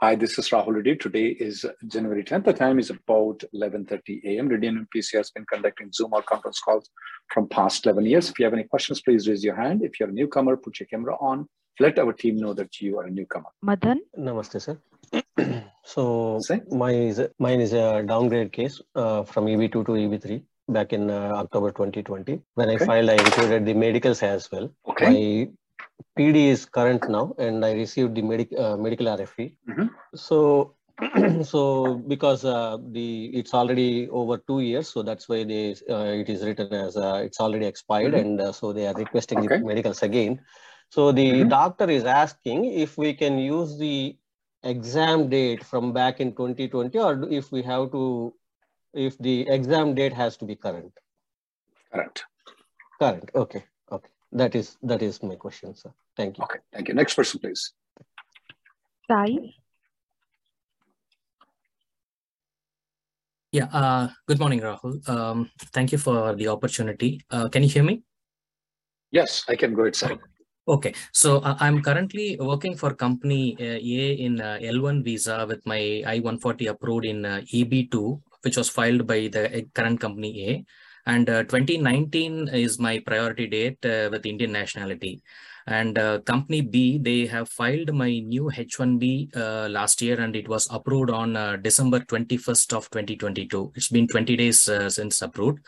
Hi, this is Rahul Reddy. Today is January 10th. The time is about 11:30 a.m. Reddy & Newman PC has been conducting Zoom or conference calls from past 11 years. If you have any questions, please raise your hand. If you're a newcomer, put your camera on. Let our team know that you are a newcomer. Madan. Namaste, sir. So, mine is a downgrade case from EB2 to EB3 back in October 2020. When I filed, I included the medicals as well. Okay. PD is current now, and I received the medical RFE. Mm-hmm. So because it's already over 2 years, so that's why it is written as it's already expired, mm-hmm. and so they are requesting the medicals again. So the mm-hmm. doctor is asking if we can use the exam date from back in 2020, or if the exam date has to be current. Current. Okay. That is my question, sir. Thank you. Okay, thank you. Next person, please. Sai. Yeah, good morning, Rahul. Thank you for the opportunity. Can you hear me? Yes, I can go ahead, Sai. Okay, so I'm currently working for company A in L1 visa with my I-140 approved in EB2, which was filed by the current company A. And 2019 is my priority date with Indian nationality. And company B, they have filed my new H1B last year, and it was approved on December 21st of 2022. It's been 20 days since approved.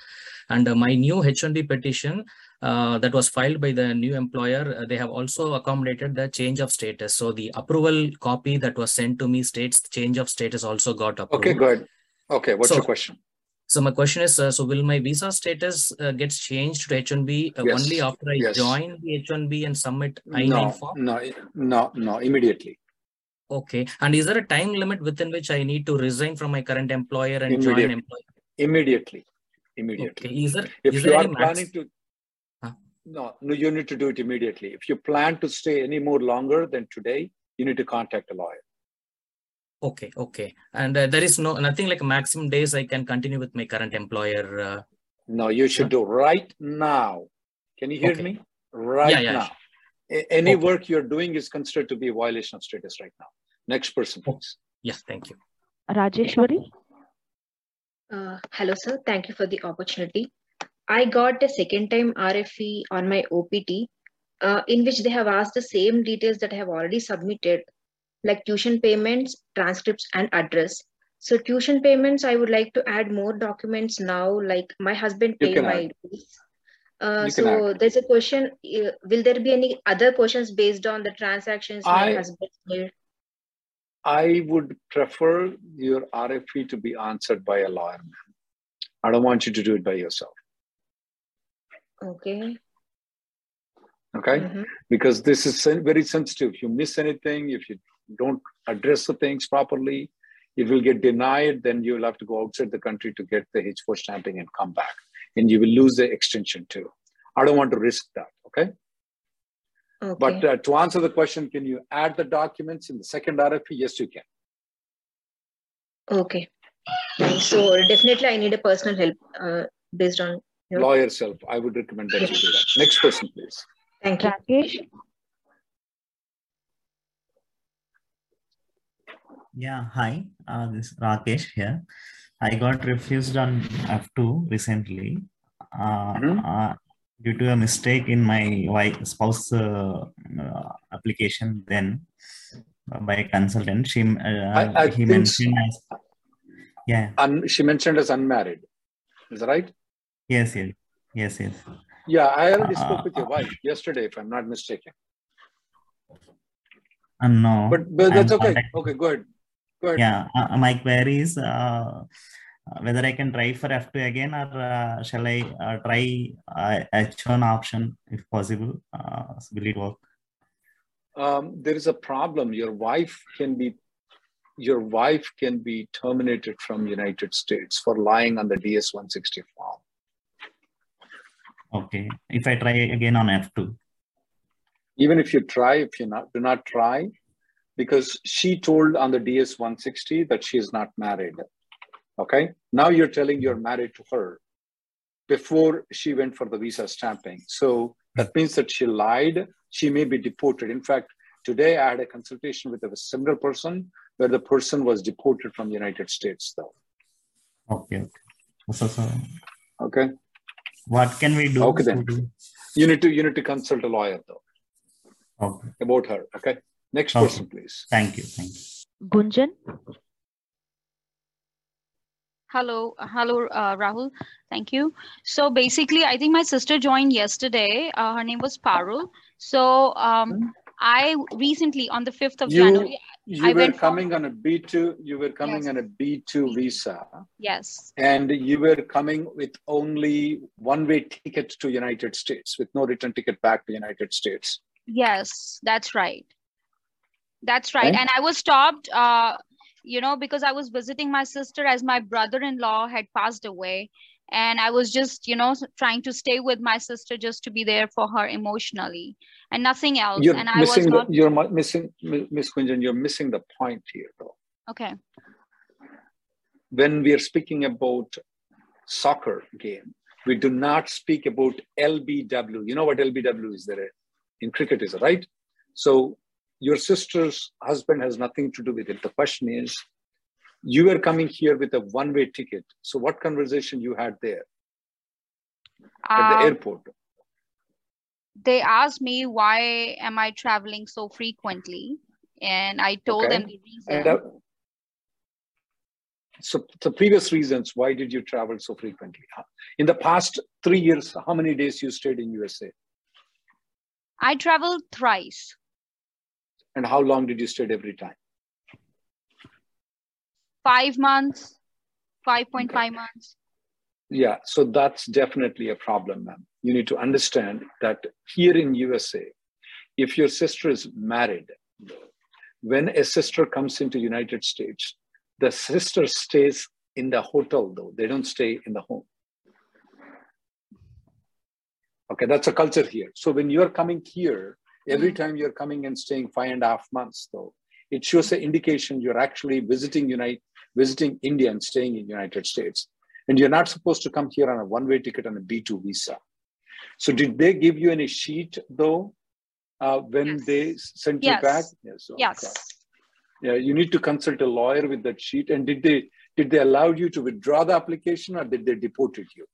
And my new H1B petition that was filed by the new employer, they have also accommodated the change of status. So the approval copy that was sent to me states change of status also got approved. Okay, good. Okay, what's your question? So my question is, so will my visa status gets changed to H-1B only after I join the H-1B and submit I-9 form? No, immediately. Okay. And is there a time limit within which I need to resign from my current employer and join an employer? Immediately. Okay. No, you need to do it immediately. If you plan to stay any more longer than today, you need to contact a lawyer. Okay. And there is nothing like maximum days I can continue with my current employer. No, you should do right now. Can you hear me? Right now. Sure. Any work you're doing is considered to be a violation of status right now. Next person, please. Yes, thank you. Rajeshwari. Hello, sir. Thank you for the opportunity. I got a second time RFE on my OPT in which they have asked the same details that I have already submitted, like tuition payments, transcripts, and address. So tuition payments, I would like to add more documents now, like my husband paid my fees. So there's a question, will there be any other questions based on the transactions my husband made? I would prefer your RFE to be answered by a lawyer, ma'am. I don't want you to do it by yourself. Okay? Mm-hmm. Because this is very sensitive. If you miss anything, if you don't address the things properly, it will get denied. Then you will have to go outside the country to get the H4 stamping and come back, and you will lose the extension too. I don't want to risk that. Okay. But to answer the question, can you add the documents in the second RFP? Yes, you can. Okay. So definitely, I need a personal help based on lawyer's help. I would recommend that you do that. Next person, please. Thank you, Rakesh. Yeah, hi. This is Rakesh here. I got refused on F2 recently due to a mistake in my spouse application. Then by a consultant, she mentioned as unmarried. Is that right? Yes. Yeah, I already spoke with your wife yesterday, if I'm not mistaken. No. But that's okay. Okay, good. Good. Yeah, my query is whether I can try for F2 again, or shall I try H1 option if possible? Will it work? There is a problem. Your wife can be terminated from United States for lying on the DS-160 form. Okay, if I try again on F2. Even if you try, do not try, because she told on the DS-160 that she is not married. Okay, now you're telling you're married to her before she went for the visa stamping. So that means that she lied. She may be deported. In fact, today I had a consultation with a similar person where the person was deported from the United States though. Okay. Okay. What can we do? Okay, then. You need to consult a lawyer though. Okay. About her. Okay. Next person, please. Thank you. Gunjan. Hello, Rahul. Thank you. So basically, I think my sister joined yesterday. Her name was Parul. So I recently, on the 5th of January, you were coming on a B2 visa. Yes. And you were coming with only one-way ticket to United States, with no return ticket back to United States. Yes, that's right. That's right. Okay. And I was stopped. Because I was visiting my sister as my brother-in-law had passed away. And I was just, trying to stay with my sister just to be there for her emotionally and nothing else. Ms. Gunjan, you're missing the point here, though. Okay. When we are speaking about soccer game, we do not speak about LBW. You know what LBW is there in cricket is, right? So your sister's husband has nothing to do with it. The question is, you were coming here with a one-way ticket. So what conversation you had there at the airport? They asked me, why am I traveling so frequently? And I told them the reason. And, so the previous reasons, why did you travel so frequently? In the past 3 years, how many days you stayed in USA? I traveled thrice. And how long did you stay every time? 5 months, 5.5 months. Yeah, so that's definitely a problem, ma'am. You need to understand that here in USA, if your sister is married, when a sister comes into United States, the sister stays in the hotel though. They don't stay in the home. Okay, that's a culture here. So when you're coming here, every time you're coming and staying 5.5 months, though, it shows an indication you're actually visiting India and staying in United States. And you're not supposed to come here on a one-way ticket on a B2 visa. So did they give you any sheet, though, when they sent you back? Yes. Yeah, you need to consult a lawyer with that sheet. And did they allow you to withdraw the application, or did they deport you?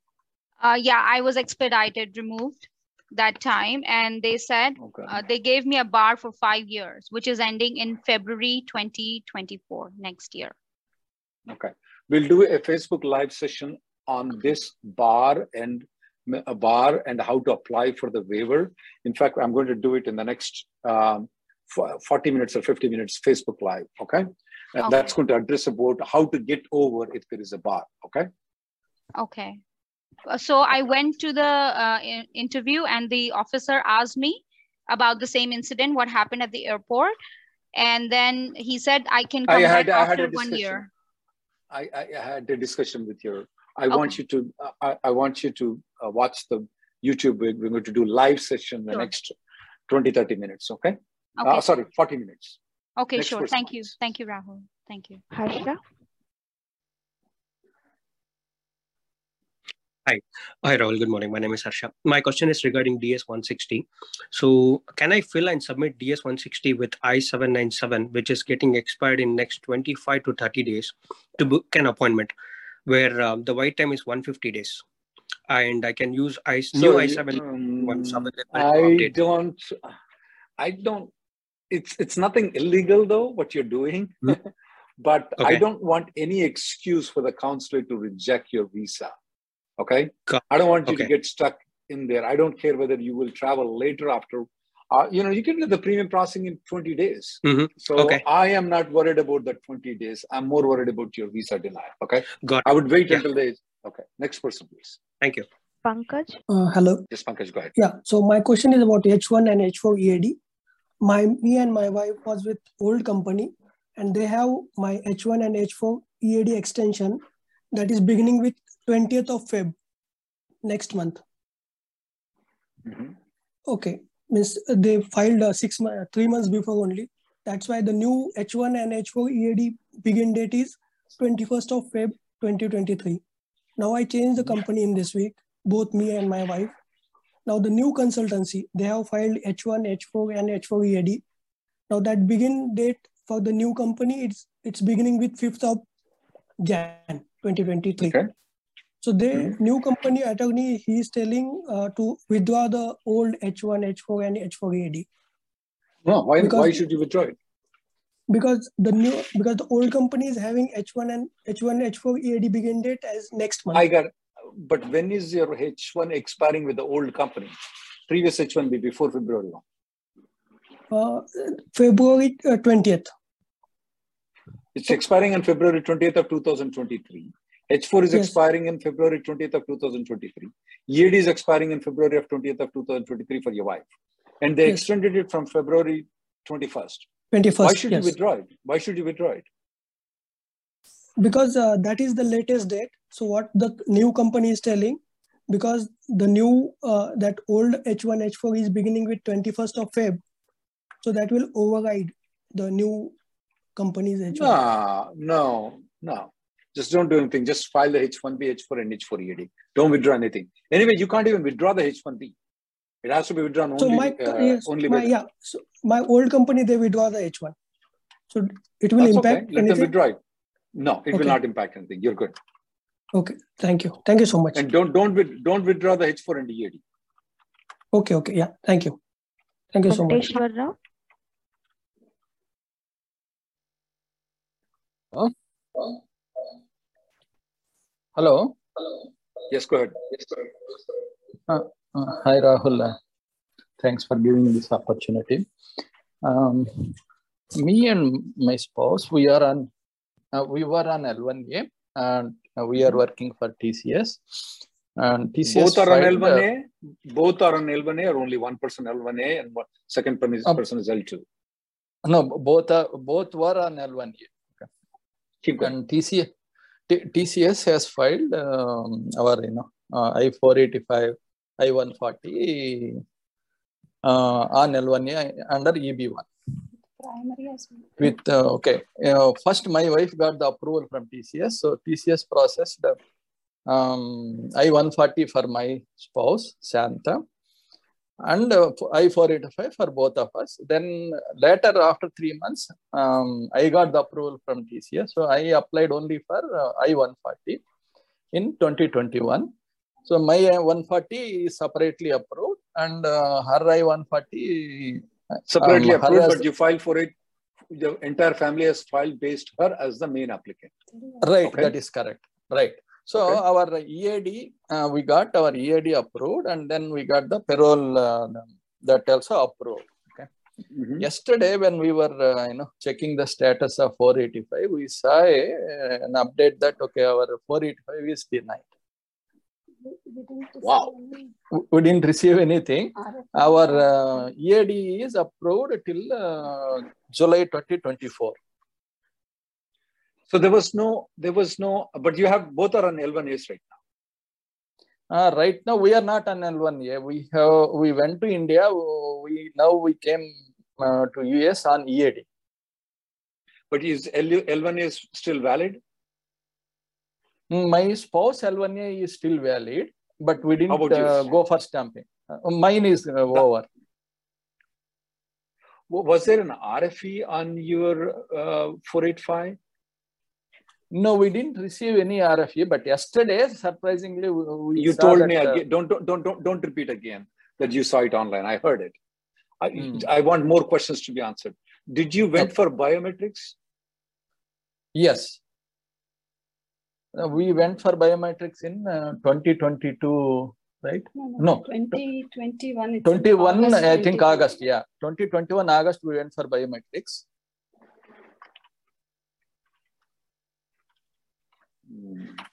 I was expedited, removed that time, and they said they gave me a bar for 5 years, which is ending in February 2024, next year. Okay, we'll do a Facebook live session on this bar and how to apply for the waiver. In fact, I'm going to do it in the next 40 minutes or 50 minutes Facebook live. Okay, and that's going to address about how to get over if there is a bar. Okay. So I went to the interview, and the officer asked me about the same incident, what happened at the airport. And then he said, I can come back after 1 year. I had a discussion with you. I want you to watch the YouTube. We're going to do live session the next 20-30 minutes. Okay. 40 minutes. Okay. Next sure. Thank you. Thank you, Rahul. Thank you. Harshita. Hi, Rahul. Good morning. My name is Harsha. My question is regarding DS-160. So can I fill and submit DS-160 with I-797, which is getting expired in next 25 to 30 days, to book an appointment where the wait time is 150 days? And I can use I-797. I don't. It's nothing illegal, though, what you're doing. Mm-hmm. But I don't want any excuse for the consulate to reject your visa. Okay. I don't want you to get stuck in there. I don't care whether you will travel later after, you can do the premium processing in 20 days. Mm-hmm. So I am not worried about the 20 days. I'm more worried about your visa denial. Okay. I would wait until days. Okay. Next person, please. Thank you. Pankaj. Hello. Yes, Pankaj, go ahead. Yeah. So my question is about H1 and H4 EAD. Me and my wife was with old company and they have my H1 and H4 EAD extension that is beginning with 20th of Feb next month. Mm-hmm. Okay. Means they filed 3 months before only. That's why the new H1 and H4 EAD begin date is 21st of Feb 2023. Now I changed the company in this week, both me and my wife. Now the new consultancy, they have filed H1, H4 and H4 EAD. Now that begin date for the new company, it's beginning with 5th of Jan 2023. Okay. So the new company attorney, he is telling to withdraw the old H1, H4 and H4 EAD. No, why should you withdraw it? Because the old company is having H1 H4 EAD begin date as next month. I got it. But when is your H1 expiring with the old company? Previous H1 be before February 1. February 20th. It's expiring on February 20th of 2023. H4 is expiring in February 20th of 2023. EAD is expiring in February of 20th of 2023 for your wife. And they extended it from February 21st. Why should you withdraw it? Why should you withdraw it? Because that is the latest date. So what the new company is telling, because the new, that old H1, H4 is beginning with 21st of Feb. So that will override the new company's H1. No. Just don't do anything. Just file the H1B, H4 and H4 EAD. Don't withdraw anything. Anyway, you can't even withdraw the H1B. It has to be withdrawn only. So my old company, they withdraw the H1. So it will impact anything? Let them withdraw it. No, it will not impact anything. You're good. Okay. Thank you. Thank you so much. And don't withdraw the H4 and EAD. Okay. Okay. Yeah. Thank you. Thank you so much. Hello. Yes, go ahead. Hi, Rahul. Thanks for giving this opportunity. Me and my spouse, we were on L1A and we are working for TCS. And TCS both are on L1A, or only one person L1A and second person is L2? No, both were on L1A. Okay. Keep going. And TCS has filed our I-485, I-140 on L1A under EB1. Primary as well. With first my wife got the approval from TCS, so TCS processed the I-140 for my spouse Santa and I-485 for both of us. Then later after 3 months, I got the approval from TCS, so I applied only for I-140 in 2021. So my I-140 is separately approved and her I-140 separately approved, but you filed for it. The entire family has filed based her as the main applicant. Right, that is correct. Right. So our EAD, we got our EAD approved, and then we got the parole that also approved. Okay. Mm-hmm. Yesterday, when we were checking the status of 485, we saw an update that our 485 is denied. Wow. We didn't receive anything. Our EAD is approved till July 2024. So there was no, but you have, both are on L1As right now. Right now we are not on L1A. We went to India. Now we came to US on EAD. But is L1A still valid? My spouse L1A is still valid, but we didn't go for stamping. Mine is over. Was there an RFE on your 485? No, we didn't receive any RFE. But yesterday, surprisingly, you told me again. Don't repeat again that you saw it online. I heard it. I want more questions to be answered. Did you went for biometrics? Yes. we went for biometrics in 2022, right? No, 2021. 21, I think August. Yeah, 2021 August we went for biometrics.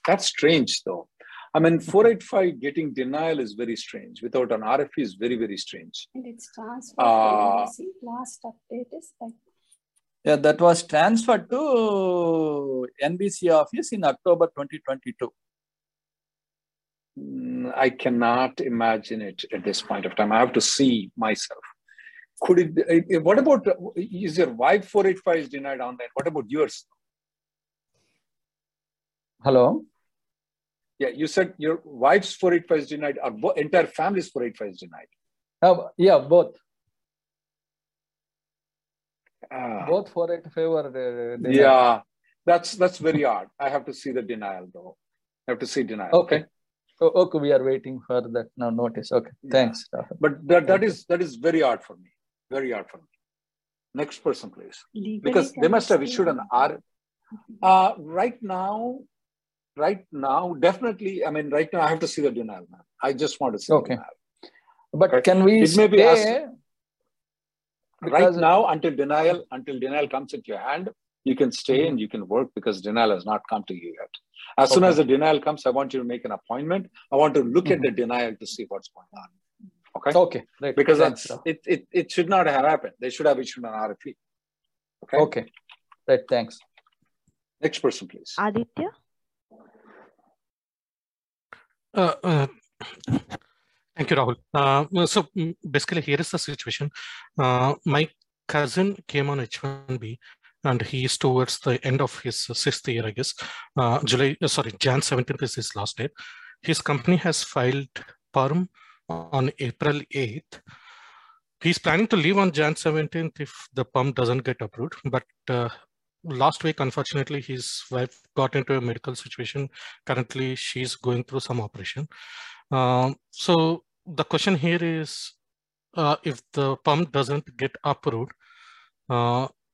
That's strange, though. I mean, 485 getting denial is very strange. Without an RFP is very, very strange. And it's transferred. Last update is like. Yeah, that was transferred to NBC office in October 2022. I cannot imagine it at this point of time. I have to see myself. Could it? What about? Is your wife 485 is denied online? What about yours? Hello. Yeah, you said your wife's 485 is denied, or entire family's 485 is denied. Yeah, both. Both 485 were denied. Yeah, that's very odd. I have to see the denial though. I have to see denial. Okay. Okay, we are waiting for that now. Notice. Okay, yeah. Thanks. But that is very odd for me. Very odd for me. Next person, please. Legally, because they must have issued an R. Right now, definitely. I mean, right now, I have to see the denial, man. I just want to see. Okay. The denial. But right? Can we? It may be asked. Right now, until denial comes at your hand, you can stay and you can work because denial has not come to you yet. As soon as the denial comes, I want you to make an appointment. I want to look at the denial to see what's going on. Okay. Okay. Right. Because it should not have happened. They should have issued an RFP. Okay. Okay. Right. Thanks. Next person, please. Aditya. Thank you, Rahul. So basically, here is the situation. My cousin came on H1B, and he is towards the end of his 6th year, I guess. Jan 17th is his last date. His company has filed PERM on April 8th. He's planning to leave on Jan 17th if the PERM doesn't get approved, but last week, unfortunately, his wife got into a medical situation. Currently, she's going through some operation. So the question here is, if the PERM doesn't get approved,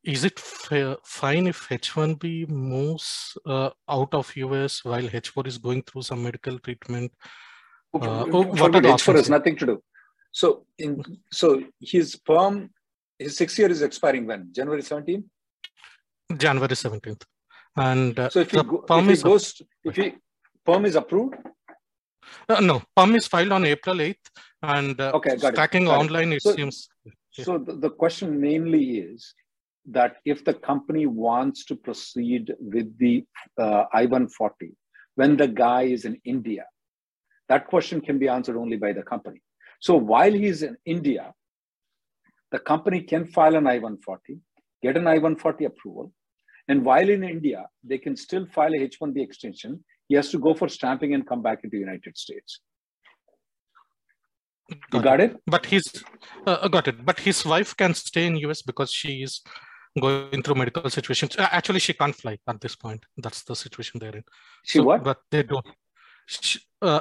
is it fine if H1B moves out of US while H4 is going through some medical treatment? H4 has nothing to do. So his PERM, his 6th year is expiring when? January 17th? January 17th, and so if PERM is approved, no, PERM is filed on April 8th, and tracking online it seems. So the question mainly is that if the company wants to proceed with the I-140 when the guy is in India, that question can be answered only by the company. So while he is in India, the company can file an I-140. Get an I-140 approval, and while in India, they can still file a H-1B extension. He has to go for stamping and come back into the United States. Got it? But he's got it. But his wife can stay in US because she is going through medical situations. Actually, she can't fly at this point. That's the situation they're in. But they don't.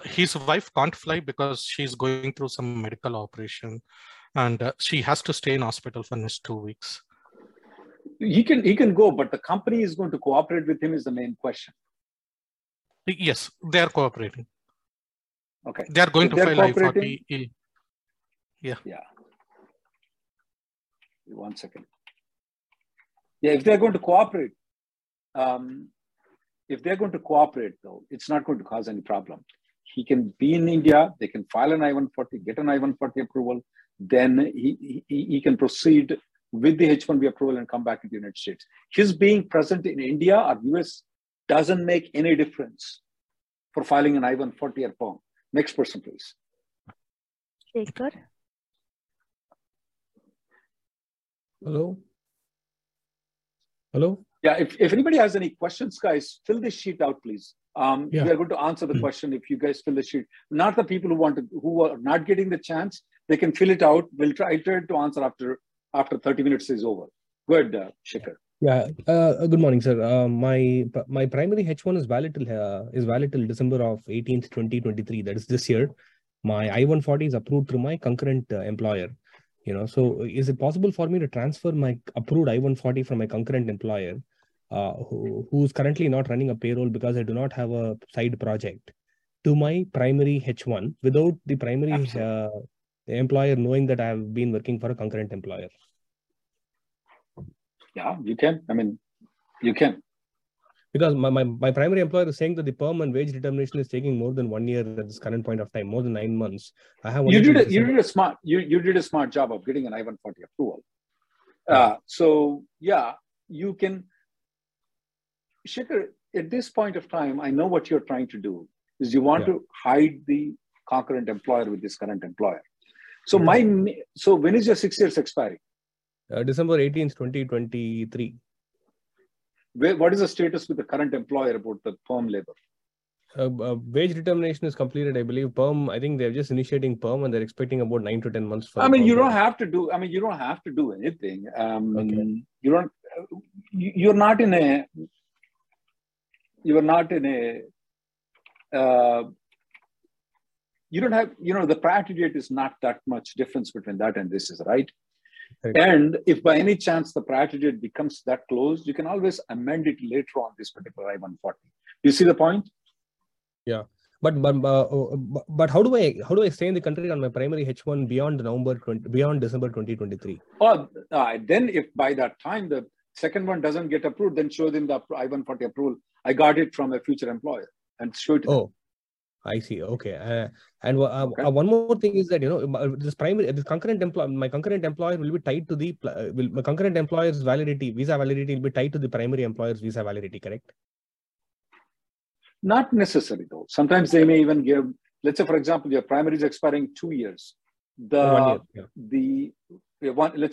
His wife can't fly because she's going through some medical operation, and she has to stay in hospital for next 2 weeks. He can go, but the company is going to cooperate with him is the main question. Yes, they are cooperating. Okay. They are going to file I-40. Yeah. Yeah. One second. Yeah, if they're going to cooperate, though, it's not going to cause any problem. He can be in India, they can file an I-140, get an I-140 approval, then he can proceed with the H-1B approval and come back to the United States. His being present in India or US doesn't make any difference for filing an I-140 or PERM. Next person, please. Shekhar. Hello. Hello. Yeah, if anybody has any questions, guys, fill this sheet out, please. We are going to answer the question if you guys fill the sheet. Not the people who are not getting the chance, they can fill it out. I'll try to answer after 30 minutes is over. Good, Shekhar. Yeah. Good morning, sir. My primary H1 is valid till December of 18th, 2023. That is this year. My I-140 is approved through my concurrent employer. So is it possible for me to transfer my approved I-140 from my concurrent employer who's currently not running a payroll because I do not have a side project, to my primary H1 without the primary employer knowing that I have been working for a concurrent employer? Yeah, you can. I mean, you can. Because my primary employer is saying that the perm and wage determination is taking more than 1 year at this current point of time, more than 9 months. I have you did a smart job of getting an I-140 approval. So yeah, you can. Shikhar, at this point of time, I know what you're trying to do is you want to hide the concurrent employer with this current employer. So so when is your 6 years expiring? December 18th, 2023. What is the status with the current employer about the perm labor? Wage determination is completed, I believe. Perm, I think they're just initiating perm and they're expecting about 9 to 10 months. For you don't have to do anything. The priority date is not that much difference between that and this, is right? And if by any chance the priority date becomes that close, you can always amend it later on this particular I-140. You see the point? Yeah, but how do I stay in the country on my primary H1 beyond December 2023? Oh, then if by that time the second one doesn't get approved, then show them the I-140 approval. I got it from a future employer and show it to them. I see. Okay. One more thing is that, you know, my concurrent employer will be tied to the, my concurrent employer's validity, visa validity will be tied to the primary employer's visa validity, correct? Not necessarily though. Sometimes they may even give, let's say for example, your primary is expiring 2 years. Let's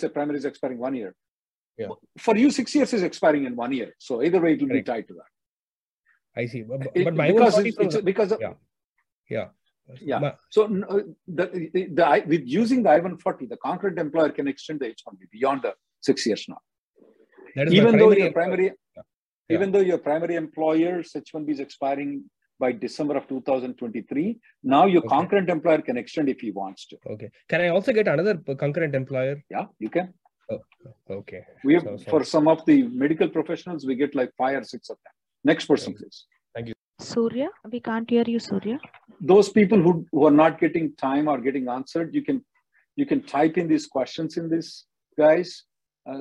say primary is expiring 1 year. Yeah. For you, 6 years is expiring in 1 year. So either way, it will be tied to that. I see. With using the I-140, the concurrent employer can extend the H-1B beyond the 6 years now. Even though your primary employer's H-1B is expiring by December of 2023, now your concurrent employer can extend if he wants to. Okay. Can I also get another concurrent employer? Yeah, you can. Oh, okay. We have for some of the medical professionals, we get like 5 or 6 of them. Next person, please. Thank you. Surya, we can't hear you, Surya. Those people who are not getting time or getting answered, you can type in these questions in this, guys,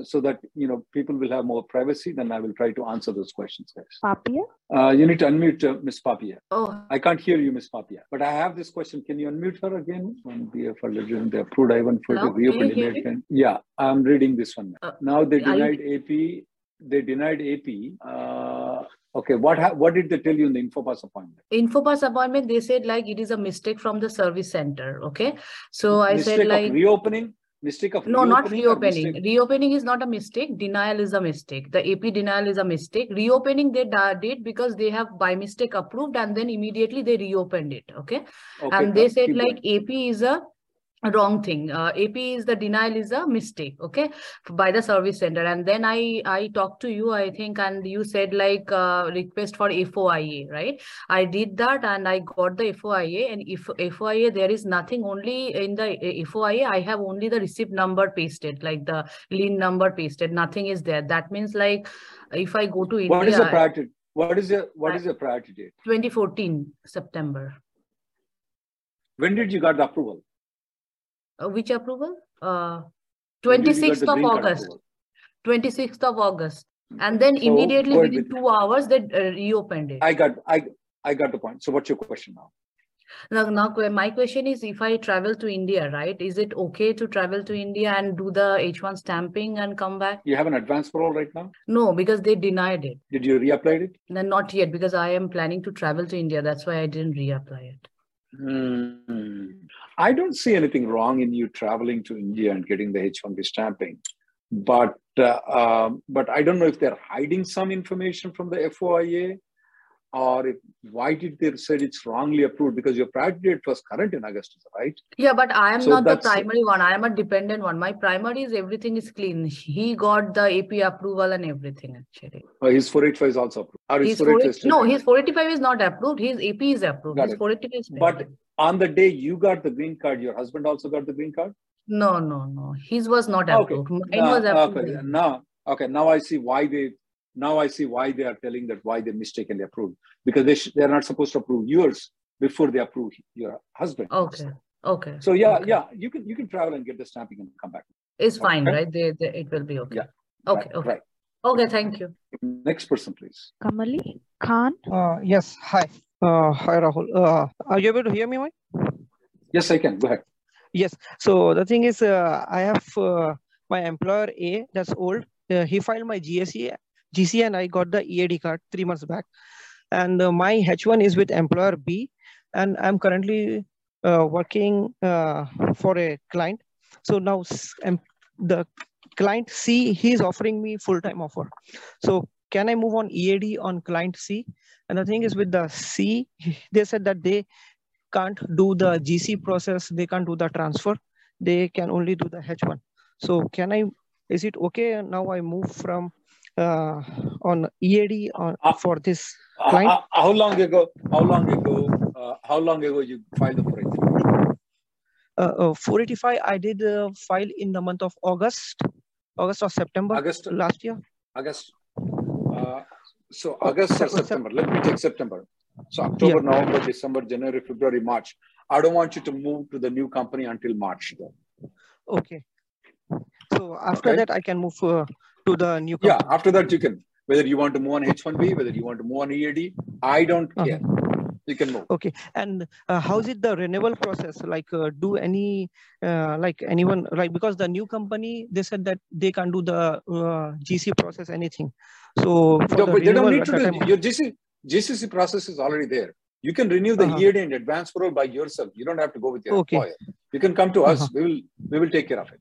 so that, you know, people will have more privacy. Then I will try to answer those questions, guys. Papia? You need to unmute Miss Papia. Oh. I can't hear you, Miss Papia. But I have this question. Can you unmute her again? They approved I-140 reopened. Yeah, I'm reading this one. Now they denied AP. They denied AP. Okay, what did they tell you in the InfoPass appointment? InfoPass appointment, they said like it is a mistake from the service center. Okay, so Reopening is not a mistake. Denial is a mistake. The AP denial is a mistake. Reopening they did because they have by mistake approved and then immediately they reopened it. Okay. And they said like AP is a wrong thing. AP is the denial is a mistake, okay, by the service center. And then I talked to you, I think, and you said like request for FOIA, right? I did that and I got the FOIA, and if FOIA there is nothing, only in the FOIA I have only the receipt number pasted, like the lien number pasted, nothing is there. That means like if I go to India. What is the priority? What is your priority date? 2014 September. When did you got the approval? Which approval? 26th of August. 26th of August. And then so immediately within 2 hours, they reopened it. I got the point. So what's your question now? Now, my question is, if I travel to India, right, is it okay to travel to India and do the H1 stamping and come back? You have an advance parole right now? No, because they denied it. Did you reapply it? No, not yet, because I am planning to travel to India. That's why I didn't reapply it. I don't see anything wrong in you traveling to India and getting the H-1B stamping, but I don't know if they're hiding some information from the FOIA, or why did they say it's wrongly approved, because your priority date was current in August, right? Yeah, but I am not the primary one. I am a dependent one. My primary is everything is clean. He got the AP approval and everything actually. Oh, his 485 is also approved. Or his 485? No, his 485 is not approved. His AP is approved. His 485 is approved. But on the day you got the green card, your husband also got the green card? No. His was not approved. Mine was approved. Okay, now I see why they Now I see why they are telling that why they mistakenly approved, because they are not supposed to approve yours before they approve your husband. Okay. Okay. So yeah, okay. Yeah, you can travel and get the stamping and come back. It's fine, okay. Right? It will be okay. Yeah. Okay. Right, okay. Right. Okay. Thank you. Next person, please. Kamali Khan. Yes. Hi. Hi, Rahul. Are you able to hear me, Mike? Yes, I can. Go ahead. Yes. So the thing is, I have my employer A. That's old. He filed my GC and I got the EAD card 3 months back, and my H1 is with employer B, and I'm currently working for a client. So now the client C, he's offering me full-time offer. So can I move on EAD on client C? And the thing is with the C, they said that they can't do the GC process. They can't do the transfer. They can only do the H1. So can I, is it okay now I move from on EAD on for this client? How long ago you filed the 485? 485 I did file in the month of August or September last year. Let me take September. So October, yeah. November, December, January, February, March. I don't want you to move to the new company until March though. Okay. So after that I can move to the new company. Yeah, after that you can. Whether you want to move on H1B, whether you want to move on EAD, I don't care. You can move. Okay. And how is it the renewal process? Like do any, like anyone, like because the new company, they said that they can't do the GC process, anything. So no, but they don't need to do, your GCC process is already there. You can renew the EAD and advance parole by yourself. You don't have to go with your employer. You can come to us. We will take care of it.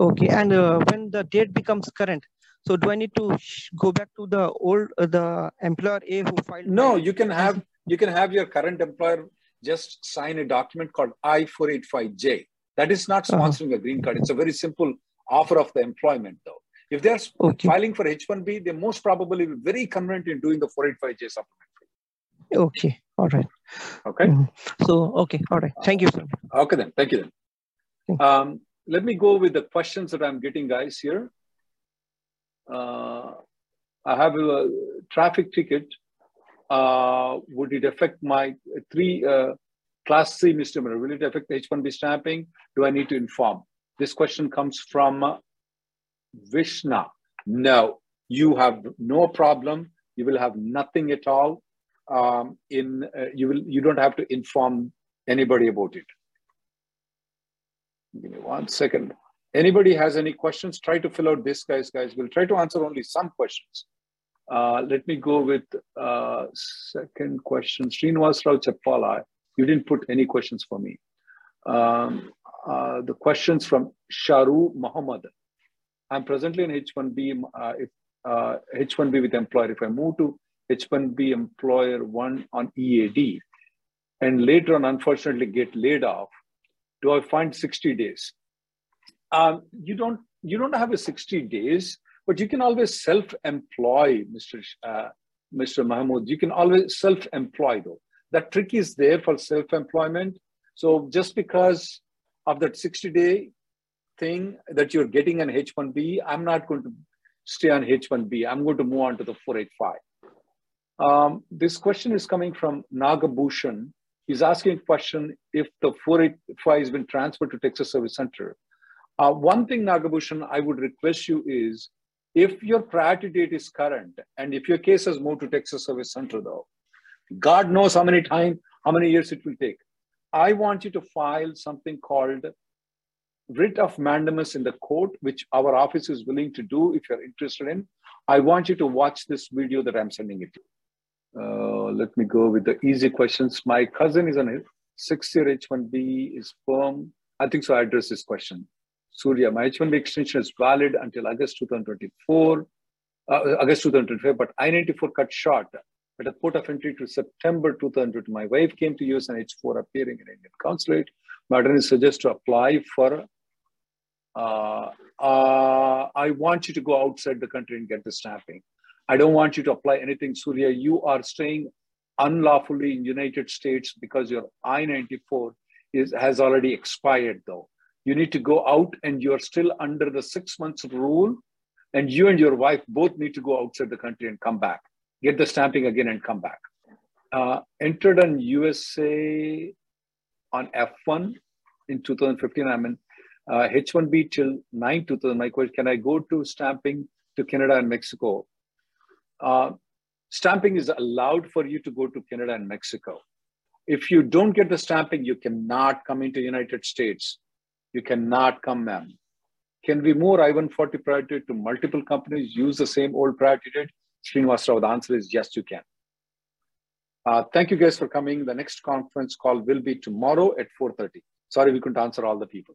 Okay. And when the date becomes current, so do I need to go back to the old, the employer A who filed? No, you can have your current employer just sign a document called I-485J. That is not sponsoring a green card. It's a very simple offer of the employment though. If they're filing for H1B, they most probably will be very convenient in doing the 485J supplementary. Okay. All right. Okay. So, okay. All right. Thank you, sir. Okay then. Thank you then. Let me go with the questions that I'm getting, guys, here. I have a traffic ticket. Would it affect my class C misdemeanor? Will it affect H1B stamping? Do I need to inform? This question comes from Vishna. No, you have no problem. You will have nothing at all. You don't have to inform anybody about it. Give me 1 second. Anybody has any questions? Try to fill out this, guys. We'll try to answer only some questions. Let me go with second question. Srinivas Rao Chappala, you didn't put any questions for me. The questions from Sharu Muhammad. I'm presently in H1B, H1B with employer. If I move to H1B employer one on EAD and later on, unfortunately, get laid off, do I find 60 days? You don't have a 60 days, but you can always self-employ, Mr. Mahmood. You can always self-employ though. That trick is there for self-employment. So just because of that 60-day thing that you're getting an H1B, I'm not going to stay on H1B. I'm going to move on to the 485. This question is coming from Nagabhushan. He's asking a question if the 485 has been transferred to Texas Service Center. One thing, Nagabhushan, I would request you is, if your priority date is current, and if your case has moved to Texas Service Center though, God knows how many years it will take. I want you to file something called writ of mandamus in the court, which our office is willing to do if you're interested in. I want you to watch this video that I'm sending it to. Let me go with the easy questions. My cousin is on a 6-year H1B, is firm. I think so I address this question. Surya, my H1B extension is valid until August 2025, but I-94 cut short at a port of entry to September 2022. My wife came to US and H4 appearing in Indian consulate. My attorney suggests to apply for, I want you to go outside the country and get the stamping. I don't want you to apply anything, Surya. You are staying unlawfully in United States because your I-94 has already expired though. You need to go out and you're still under the 6 months rule and you and your wife both need to go outside the country and come back, get the stamping again and come back. Entered on USA on F1 in 2015. I'm in H1B till 9-2000. My question, can I go to stamping to Canada and Mexico? Stamping is allowed for you to go to Canada and Mexico. If you don't get the stamping, you cannot come into the United States. You cannot come, ma'am. Can we move I-140 priority to multiple companies, use the same old priority date? Srinivas Rao, the answer is yes, you can. Thank you guys for coming. The next conference call will be tomorrow at 4:30. Sorry, we couldn't answer all the people.